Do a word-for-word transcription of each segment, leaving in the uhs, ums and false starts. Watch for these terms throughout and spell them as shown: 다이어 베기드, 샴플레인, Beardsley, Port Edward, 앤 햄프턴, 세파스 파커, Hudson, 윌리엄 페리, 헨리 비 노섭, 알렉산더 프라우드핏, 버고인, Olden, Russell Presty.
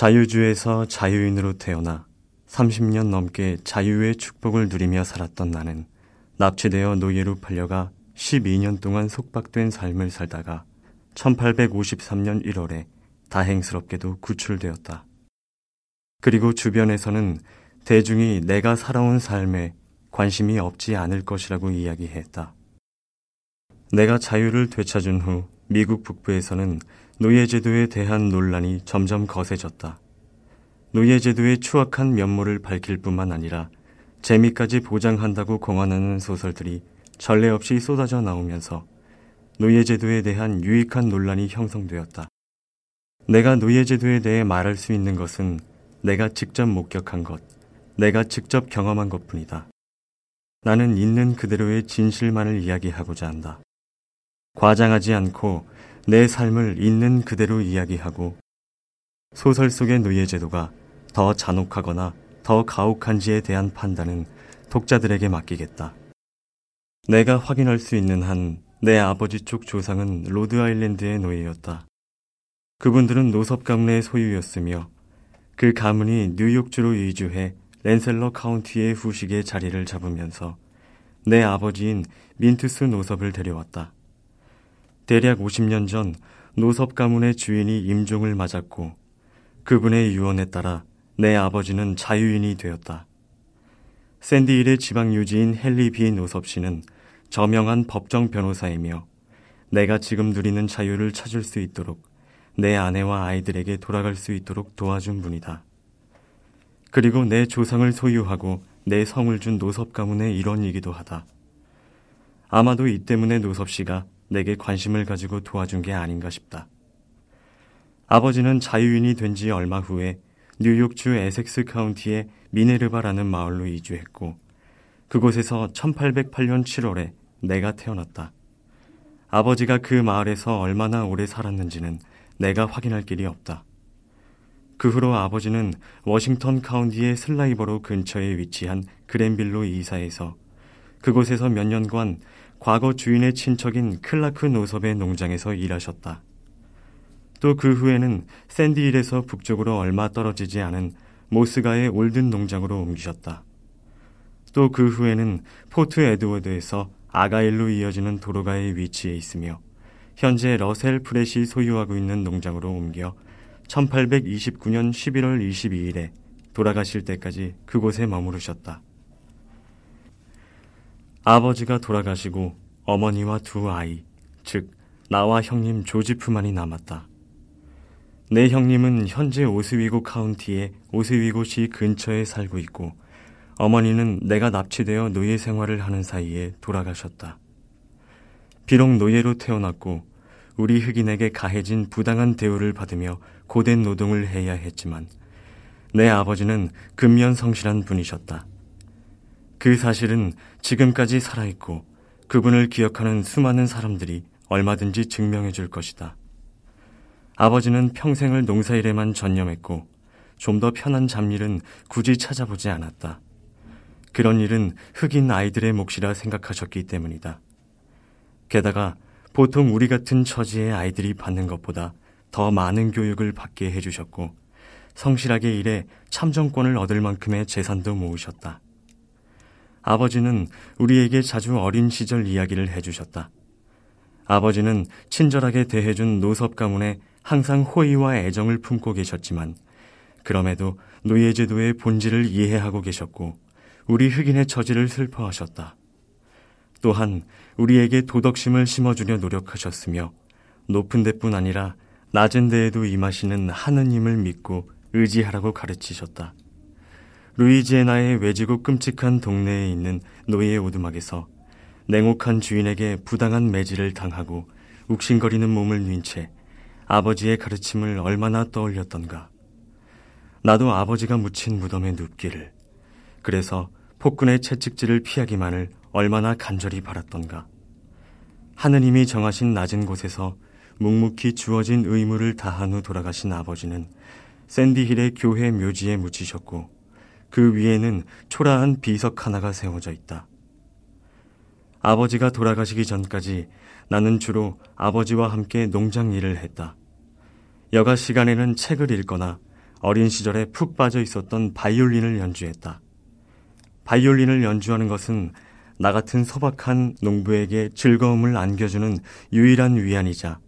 자유주에서 자유인으로 태어나 삼십 년 넘게 자유의 축복을 누리며 살았던 나는 납치되어 노예로 팔려가 십이 년 동안 속박된 삶을 살다가 천팔백오십삼 년 일월에 다행스럽게도 구출되었다. 그리고 주변에서는 대중이 내가 살아온 삶에 관심이 없지 않을 것이라고 이야기했다. 내가 자유를 되찾은 후 미국 북부에서는 노예제도에 대한 논란이 점점 거세졌다. 노예제도의 추악한 면모를 밝힐 뿐만 아니라 재미까지 보장한다고 공언하는 소설들이 전례 없이 쏟아져 나오면서 노예제도에 대한 유익한 논란이 형성되었다. 내가 노예제도에 대해 말할 수 있는 것은 내가 직접 목격한 것, 내가 직접 경험한 것뿐이다. 나는 있는 그대로의 진실만을 이야기하고자 한다. 과장하지 않고 내 삶을 있는 그대로 이야기하고 소설 속의 노예제도가 더 잔혹하거나 더 가혹한지에 대한 판단은 독자들에게 맡기겠다. 내가 확인할 수 있는 한 내 아버지 쪽 조상은 로드아일랜드의 노예였다. 그분들은 노섭 가문의 소유였으며 그 가문이 뉴욕주로 이주해 랜셀러 카운티의 후식의 자리를 잡으면서 내 아버지인 민투스 노섭을 데려왔다. 대략 오십 년 전 노섭 가문의 주인이 임종을 맞았고 그분의 유언에 따라 내 아버지는 자유인이 되었다. 샌디힐의 지방 유지인 헨리 비 노섭 씨는 저명한 법정 변호사이며 내가 지금 누리는 자유를 찾을 수 있도록 내 아내와 아이들에게 돌아갈 수 있도록 도와준 분이다. 그리고 내 조상을 소유하고 내 성을 준 노섭 가문의 일원이기도 하다. 아마도 이 때문에 노섭 씨가 내게 관심을 가지고 도와준 게 아닌가 싶다. 아버지는 자유인이 된 지 얼마 후에 뉴욕주 에섹스 카운티의 미네르바라는 마을로 이주했고 그곳에서 천팔백팔 년 칠월에 내가 태어났다. 아버지가 그 마을에서 얼마나 오래 살았는지는 내가 확인할 길이 없다. 그 후로 아버지는 워싱턴 카운티의 슬라이버로 근처에 위치한 그랜빌로 이사해서 그곳에서 몇 년간 과거 주인의 친척인 클라크 노섭의 농장에서 일하셨다. 또 그 후에는 샌디힐에서 북쪽으로 얼마 떨어지지 않은 모스가의 올든 농장으로 옮기셨다. 또 그 후에는 포트 에드워드에서 아가일로 이어지는 도로가의 위치에 있으며 현재 러셀 프레시 소유하고 있는 농장으로 옮겨 천팔백이십구 년 십일월 이십이 일에 돌아가실 때까지 그곳에 머무르셨다. 아버지가 돌아가시고 어머니와 두 아이, 즉 나와 형님 조지프만이 남았다. 내 형님은 현재 오스위고 카운티의 오스위고시 근처에 살고 있고 어머니는 내가 납치되어 노예 생활을 하는 사이에 돌아가셨다. 비록 노예로 태어났고 우리 흑인에게 가해진 부당한 대우를 받으며 고된 노동을 해야 했지만 내 아버지는 근면 성실한 분이셨다. 그 사실은 지금까지 살아있고 그분을 기억하는 수많은 사람들이 얼마든지 증명해 줄 것이다. 아버지는 평생을 농사일에만 전념했고 좀 더 편한 잡일은 굳이 찾아보지 않았다. 그런 일은 흑인 아이들의 몫이라 생각하셨기 때문이다. 게다가 보통 우리 같은 처지의 아이들이 받는 것보다 더 많은 교육을 받게 해주셨고 성실하게 일해 참정권을 얻을 만큼의 재산도 모으셨다. 아버지는 우리에게 자주 어린 시절 이야기를 해주셨다. 아버지는 친절하게 대해준 노섭 가문에 항상 호의와 애정을 품고 계셨지만 그럼에도 노예제도의 본질을 이해하고 계셨고 우리 흑인의 처지를 슬퍼하셨다. 또한 우리에게 도덕심을 심어주려 노력하셨으며 높은 데뿐 아니라 낮은 데에도 임하시는 하느님을 믿고 의지하라고 가르치셨다. 루이지애나의 외지고 끔찍한 동네에 있는 노예 오두막에서 냉혹한 주인에게 부당한 매질을 당하고 욱신거리는 몸을 쥔 채 아버지의 가르침을 얼마나 떠올렸던가. 나도 아버지가 묻힌 무덤에 눕기를, 그래서 폭군의 채찍질을 피하기만을 얼마나 간절히 바랐던가. 하느님이 정하신 낮은 곳에서 묵묵히 주어진 의무를 다한 후 돌아가신 아버지는 샌디힐의 교회 묘지에 묻히셨고 그 위에는 초라한 비석 하나가 세워져 있다. 아버지가 돌아가시기 전까지 나는 주로 아버지와 함께 농장 일을 했다. 여가 시간에는 책을 읽거나 어린 시절에 푹 빠져 있었던 바이올린을 연주했다. 바이올린을 연주하는 것은 나 같은 소박한 농부에게 즐거움을 안겨주는 유일한 위안이자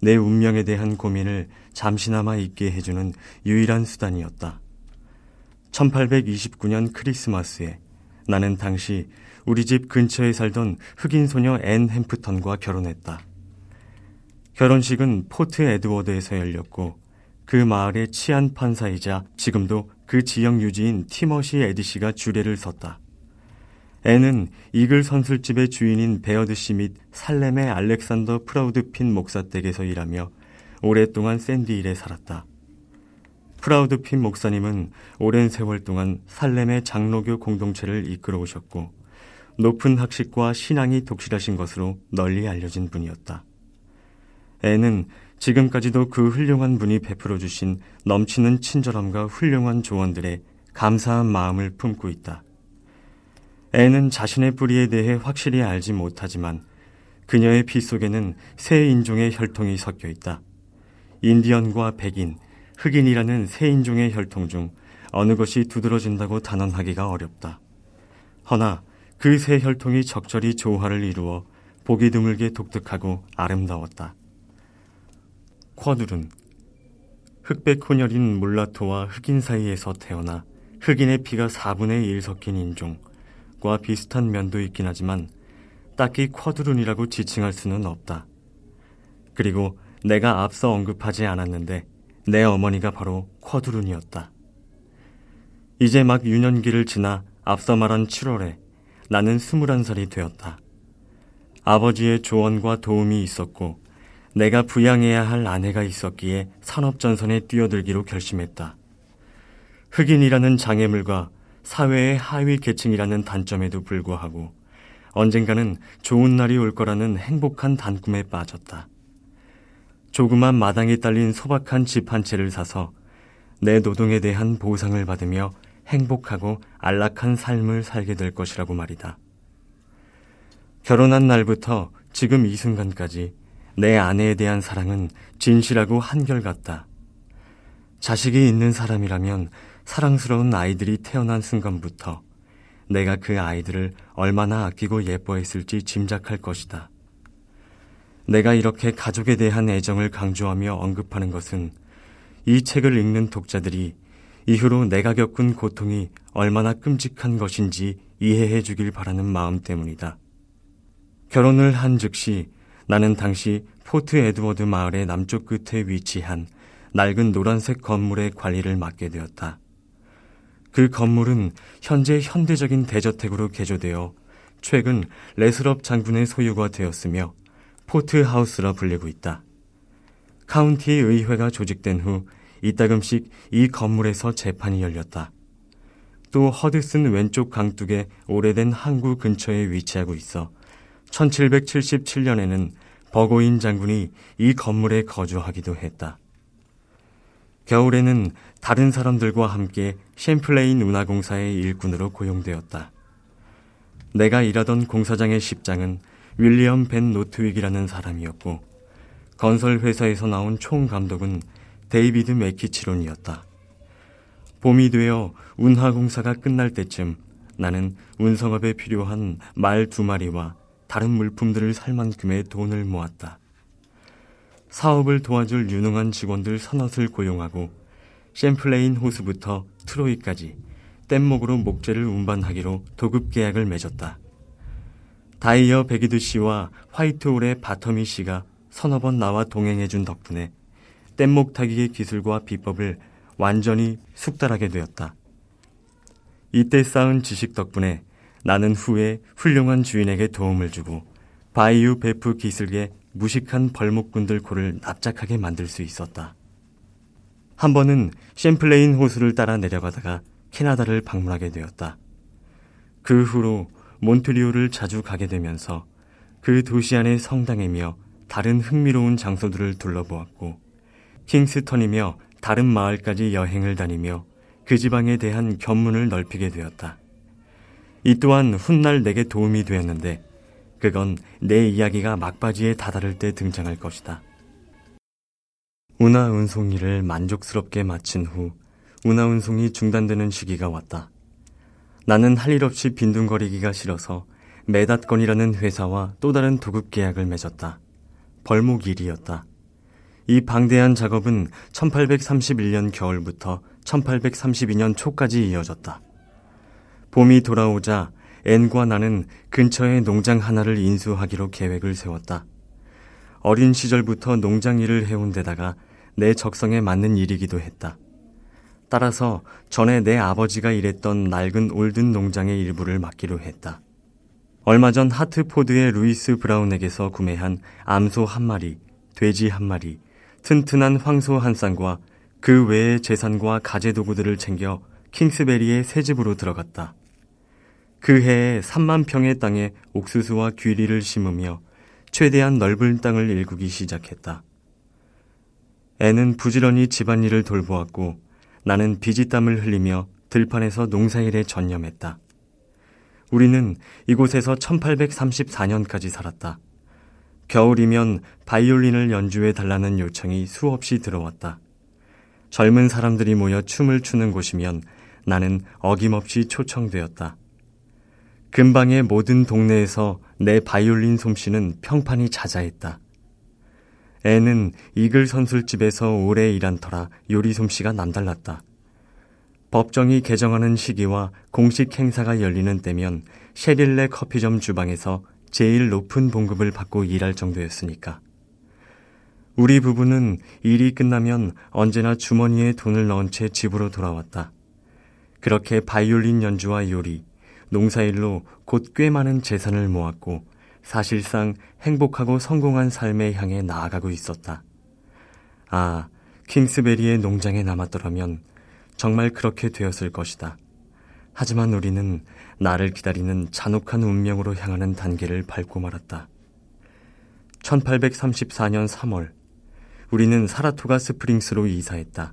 내 운명에 대한 고민을 잠시나마 잊게 해주는 유일한 수단이었다. 천팔백이십구 년 크리스마스에 나는 당시 우리 집 근처에 살던 흑인 소녀 앤 햄프턴과 결혼했다. 결혼식은 포트 에드워드에서 열렸고 그 마을의 치안 판사이자 지금도 그 지역 유지인 티머시 에디씨가 주례를 섰다. 앤은 이글 선술집의 주인인 베어드씨 및 살렘의 알렉산더 프라우드핏 목사 댁에서 일하며 오랫동안 샌디힐에 살았다. 프라우드핏 목사님은 오랜 세월 동안 살렘의 장로교 공동체를 이끌어 오셨고 높은 학식과 신앙이 독실하신 것으로 널리 알려진 분이었다. 앤은 지금까지도 그 훌륭한 분이 베풀어 주신 넘치는 친절함과 훌륭한 조언들에 감사한 마음을 품고 있다. 앤은 자신의 뿌리에 대해 확실히 알지 못하지만 그녀의 피 속에는 세 인종의 혈통이 섞여 있다. 인디언과 백인, 흑인이라는 세 인종의 혈통 중 어느 것이 두드러진다고 단언하기가 어렵다. 허나 그 세 혈통이 적절히 조화를 이루어 보기 드물게 독특하고 아름다웠다. 쿼둘은 흑백 혼혈인 물라토와 흑인 사이에서 태어나 흑인의 피가 사분의 일 섞인 인종, 과 비슷한 면도 있긴 하지만 딱히 쿼두룬이라고 지칭할 수는 없다. 그리고 내가 앞서 언급하지 않았는데 내 어머니가 바로 쿼두룬이었다. 이제 막 유년기를 지나 앞서 말한 칠월에 나는 스물한 살이 되었다. 아버지의 조언과 도움이 있었고 내가 부양해야 할 아내가 있었기에 산업전선에 뛰어들기로 결심했다. 흑인이라는 장애물과 사회의 하위 계층이라는 단점에도 불구하고 언젠가는 좋은 날이 올 거라는 행복한 단꿈에 빠졌다. 조그만 마당에 딸린 소박한 집 한 채를 사서 내 노동에 대한 보상을 받으며 행복하고 안락한 삶을 살게 될 것이라고 말이다. 결혼한 날부터 지금 이 순간까지 내 아내에 대한 사랑은 진실하고 한결같다. 자식이 있는 사람이라면 사랑스러운 아이들이 태어난 순간부터 내가 그 아이들을 얼마나 아끼고 예뻐했을지 짐작할 것이다. 내가 이렇게 가족에 대한 애정을 강조하며 언급하는 것은 이 책을 읽는 독자들이 이후로 내가 겪은 고통이 얼마나 끔찍한 것인지 이해해 주길 바라는 마음 때문이다. 결혼을 한 즉시 나는 당시 포트 에드워드 마을의 남쪽 끝에 위치한 낡은 노란색 건물의 관리를 맡게 되었다. 그 건물은 현재 현대적인 대저택으로 개조되어 최근 레슬업 장군의 소유가 되었으며 포트하우스라 불리고 있다. 카운티 의회가 조직된 후 이따금씩 이 건물에서 재판이 열렸다. 또 허드슨 왼쪽 강둑의 오래된 항구 근처에 위치하고 있어 천칠백칠십칠 년에는 버고인 장군이 이 건물에 거주하기도 했다. 겨울에는 다른 사람들과 함께 샴플레인 운하공사의 일꾼으로 고용되었다. 내가 일하던 공사장의 십장은 윌리엄 벤 노트윅이라는 사람이었고 건설회사에서 나온 총감독은 데이비드 맥키치론이었다. 봄이 되어 운하공사가 끝날 때쯤 나는 운송업에 필요한 말 두 마리와 다른 물품들을 살 만큼의 돈을 모았다. 사업을 도와줄 유능한 직원들 서넛을 고용하고 샴플레인 호수부터 트로이까지 뗏목으로 목재를 운반하기로 도급 계약을 맺었다. 다이어 베기드 씨와 화이트홀의 바터미 씨가 서너 번 나와 동행해준 덕분에 뗏목 타기의 기술과 비법을 완전히 숙달하게 되었다. 이때 쌓은 지식 덕분에 나는 후에 훌륭한 주인에게 도움을 주고 바이유 베프 기슭의 무식한 벌목꾼들 코를 납작하게 만들 수 있었다. 한 번은 샴플레인 호수를 따라 내려가다가 캐나다를 방문하게 되었다. 그 후로 몬트리올을 자주 가게 되면서 그 도시 안의 성당이며 다른 흥미로운 장소들을 둘러보았고 킹스턴이며 다른 마을까지 여행을 다니며 그 지방에 대한 견문을 넓히게 되었다. 이 또한 훗날 내게 도움이 되었는데 그건 내 이야기가 막바지에 다다를 때 등장할 것이다. 운하 운송일을 만족스럽게 마친 후 운하 운송이 중단되는 시기가 왔다. 나는 할 일 없이 빈둥거리기가 싫어서 메닷건이라는 회사와 또 다른 도급 계약을 맺었다. 벌목 일이었다. 이 방대한 작업은 천팔백삼십일 년 겨울부터 천팔백삼십이 년 초까지 이어졌다. 봄이 돌아오자 앤과 나는 근처의 농장 하나를 인수하기로 계획을 세웠다. 어린 시절부터 농장 일을 해온 데다가 내 적성에 맞는 일이기도 했다. 따라서 전에 내 아버지가 일했던 낡은 올든 농장의 일부를 맡기로 했다. 얼마 전 하트포드의 루이스 브라운에게서 구매한 암소 한 마리, 돼지 한 마리, 튼튼한 황소 한 쌍과 그 외의 재산과 가재도구들을 챙겨 킹스베리의 새 집으로 들어갔다. 그 해에 삼만 평의 땅에 옥수수와 귀리를 심으며 최대한 넓은 땅을 일구기 시작했다. 애는 부지런히 집안일을 돌보았고 나는 비지땀을 흘리며 들판에서 농사일에 전념했다. 우리는 이곳에서 천팔백삼십사 년까지 살았다. 겨울이면 바이올린을 연주해 달라는 요청이 수없이 들어왔다. 젊은 사람들이 모여 춤을 추는 곳이면 나는 어김없이 초청되었다. 근방의 모든 동네에서 내 바이올린 솜씨는 평판이 자자했다. 애는 이글 선술집에서 오래 일한 터라 요리 솜씨가 남달랐다. 법정이 개정하는 시기와 공식 행사가 열리는 때면 쉐릴레 커피점 주방에서 제일 높은 봉급을 받고 일할 정도였으니까. 우리 부부는 일이 끝나면 언제나 주머니에 돈을 넣은 채 집으로 돌아왔다. 그렇게 바이올린 연주와 요리, 농사일로 곧 꽤 많은 재산을 모았고 사실상 행복하고 성공한 삶의 향해 나아가고 있었다. 아, 킹스베리의 농장에 남았더라면 정말 그렇게 되었을 것이다. 하지만 우리는 나를 기다리는 잔혹한 운명으로 향하는 단계를 밟고 말았다. 천팔백삼십사 년 삼월, 우리는 사라토가 스프링스로 이사했다.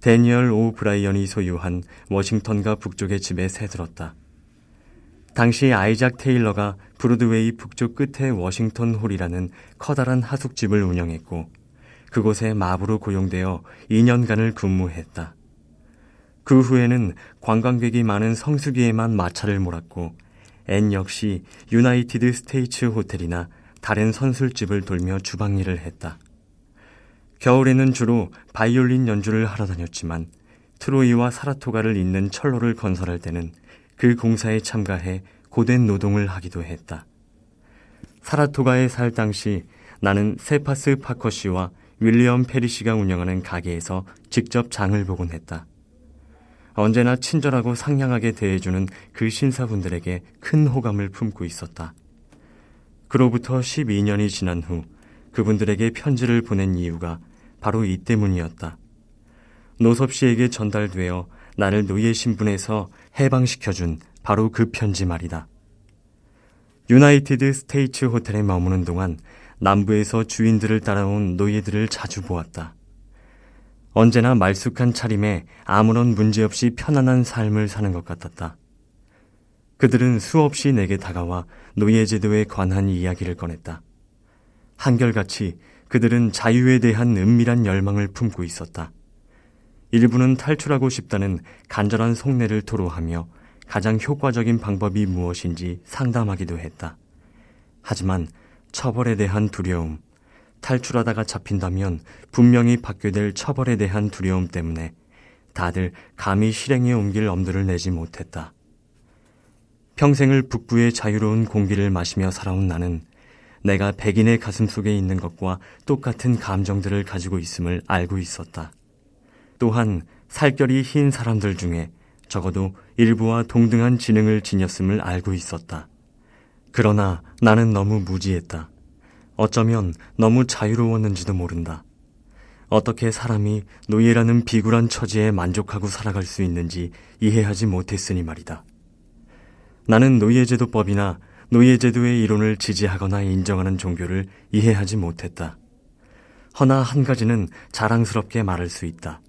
데니얼 오 브라이언이 소유한 워싱턴과 북쪽의 집에 새들었다. 당시 아이작 테일러가 브로드웨이 북쪽 끝에 워싱턴 홀이라는 커다란 하숙집을 운영했고 그곳에 마부로 고용되어 이 년간을 근무했다. 그 후에는 관광객이 많은 성수기에만 마차를 몰았고 앤 역시 유나이티드 스테이츠 호텔이나 다른 선술집을 돌며 주방일을 했다. 겨울에는 주로 바이올린 연주를 하러 다녔지만 트로이와 사라토가를 잇는 철로를 건설할 때는 그 공사에 참가해 고된 노동을 하기도 했다. 사라토가에 살 당시 나는 세파스 파커 씨와 윌리엄 페리 씨가 운영하는 가게에서 직접 장을 보곤 했다. 언제나 친절하고 상냥하게 대해주는 그 신사분들에게 큰 호감을 품고 있었다. 그로부터 십이 년이 지난 후 그분들에게 편지를 보낸 이유가 바로 이 때문이었다. 노섭 씨에게 전달되어 나를 노예 신분에서 해방시켜준 바로 그 편지 말이다. 유나이티드 스테이츠 호텔에 머무는 동안 남부에서 주인들을 따라온 노예들을 자주 보았다. 언제나 말쑥한 차림에 아무런 문제없이 편안한 삶을 사는 것 같았다. 그들은 수없이 내게 다가와 노예제도에 관한 이야기를 꺼냈다. 한결같이 그들은 자유에 대한 은밀한 열망을 품고 있었다. 일부는 탈출하고 싶다는 간절한 속내를 토로하며 가장 효과적인 방법이 무엇인지 상담하기도 했다. 하지만 처벌에 대한 두려움, 탈출하다가 잡힌다면 분명히 받게 될 처벌에 대한 두려움 때문에 다들 감히 실행에 옮길 엄두를 내지 못했다. 평생을 북부의 자유로운 공기를 마시며 살아온 나는 내가 백인의 가슴 속에 있는 것과 똑같은 감정들을 가지고 있음을 알고 있었다. 또한 살결이 흰 사람들 중에 적어도 일부와 동등한 지능을 지녔음을 알고 있었다. 그러나 나는 너무 무지했다. 어쩌면 너무 자유로웠는지도 모른다. 어떻게 사람이 노예라는 비굴한 처지에 만족하고 살아갈 수 있는지 이해하지 못했으니 말이다. 나는 노예제도법이나 노예제도의 이론을 지지하거나 인정하는 종교를 이해하지 못했다. 허나 한 가지는 자랑스럽게 말할 수 있다.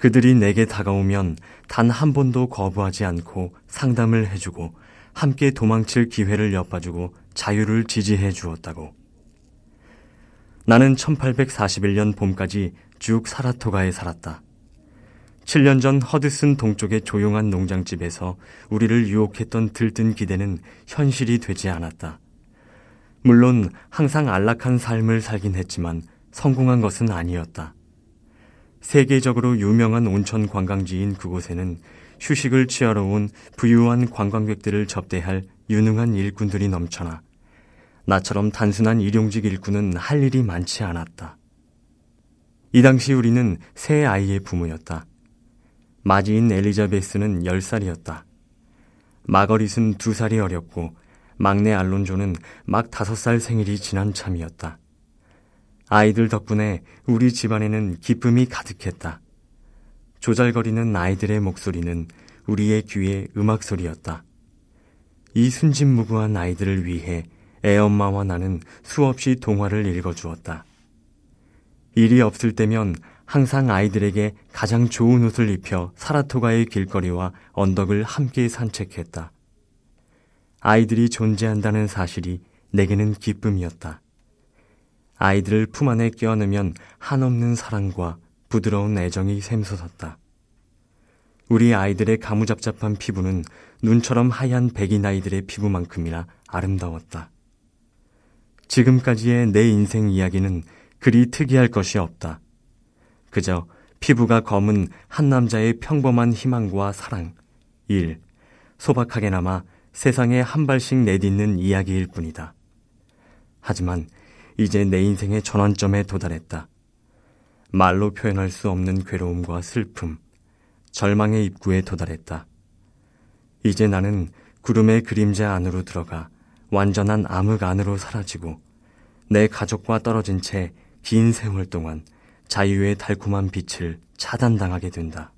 그들이 내게 다가오면 단 한 번도 거부하지 않고 상담을 해주고 함께 도망칠 기회를 엿봐주고 자유를 지지해 주었다고. 나는 천팔백사십일 년 봄까지 쭉 사라토가에 살았다. 칠 년 전 허드슨 동쪽의 조용한 농장집에서 우리를 유혹했던 들뜬 기대는 현실이 되지 않았다. 물론 항상 안락한 삶을 살긴 했지만 성공한 것은 아니었다. 세계적으로 유명한 온천 관광지인 그곳에는 휴식을 취하러 온 부유한 관광객들을 접대할 유능한 일꾼들이 넘쳐나 나처럼 단순한 일용직 일꾼은 할 일이 많지 않았다. 이 당시 우리는 세 아이의 부모였다. 마지인 엘리자베스는 열 살이었다. 마거릿은 두 살이 어렸고 막내 알론조는 막 다섯 살 생일이 지난 참이었다. 아이들 덕분에 우리 집안에는 기쁨이 가득했다. 조잘거리는 아이들의 목소리는 우리의 귀에 음악소리였다. 이 순진무구한 아이들을 위해 애엄마와 나는 수없이 동화를 읽어주었다. 일이 없을 때면 항상 아이들에게 가장 좋은 옷을 입혀 사라토가의 길거리와 언덕을 함께 산책했다. 아이들이 존재한다는 사실이 내게는 기쁨이었다. 아이들을 품 안에 껴안으면 한없는 사랑과 부드러운 애정이 샘솟았다. 우리 아이들의 가무잡잡한 피부는 눈처럼 하얀 백인 아이들의 피부만큼이나 아름다웠다. 지금까지의 내 인생 이야기는 그리 특이할 것이 없다. 그저 피부가 검은 한 남자의 평범한 희망과 사랑, 일, 소박하게나마 세상에 한 발씩 내딛는 이야기일 뿐이다. 하지만 이제 내 인생의 전환점에 도달했다. 말로 표현할 수 없는 괴로움과 슬픔, 절망의 입구에 도달했다. 이제 나는 구름의 그림자 안으로 들어가 완전한 암흑 안으로 사라지고 내 가족과 떨어진 채 긴 세월 동안 자유의 달콤한 빛을 차단당하게 된다.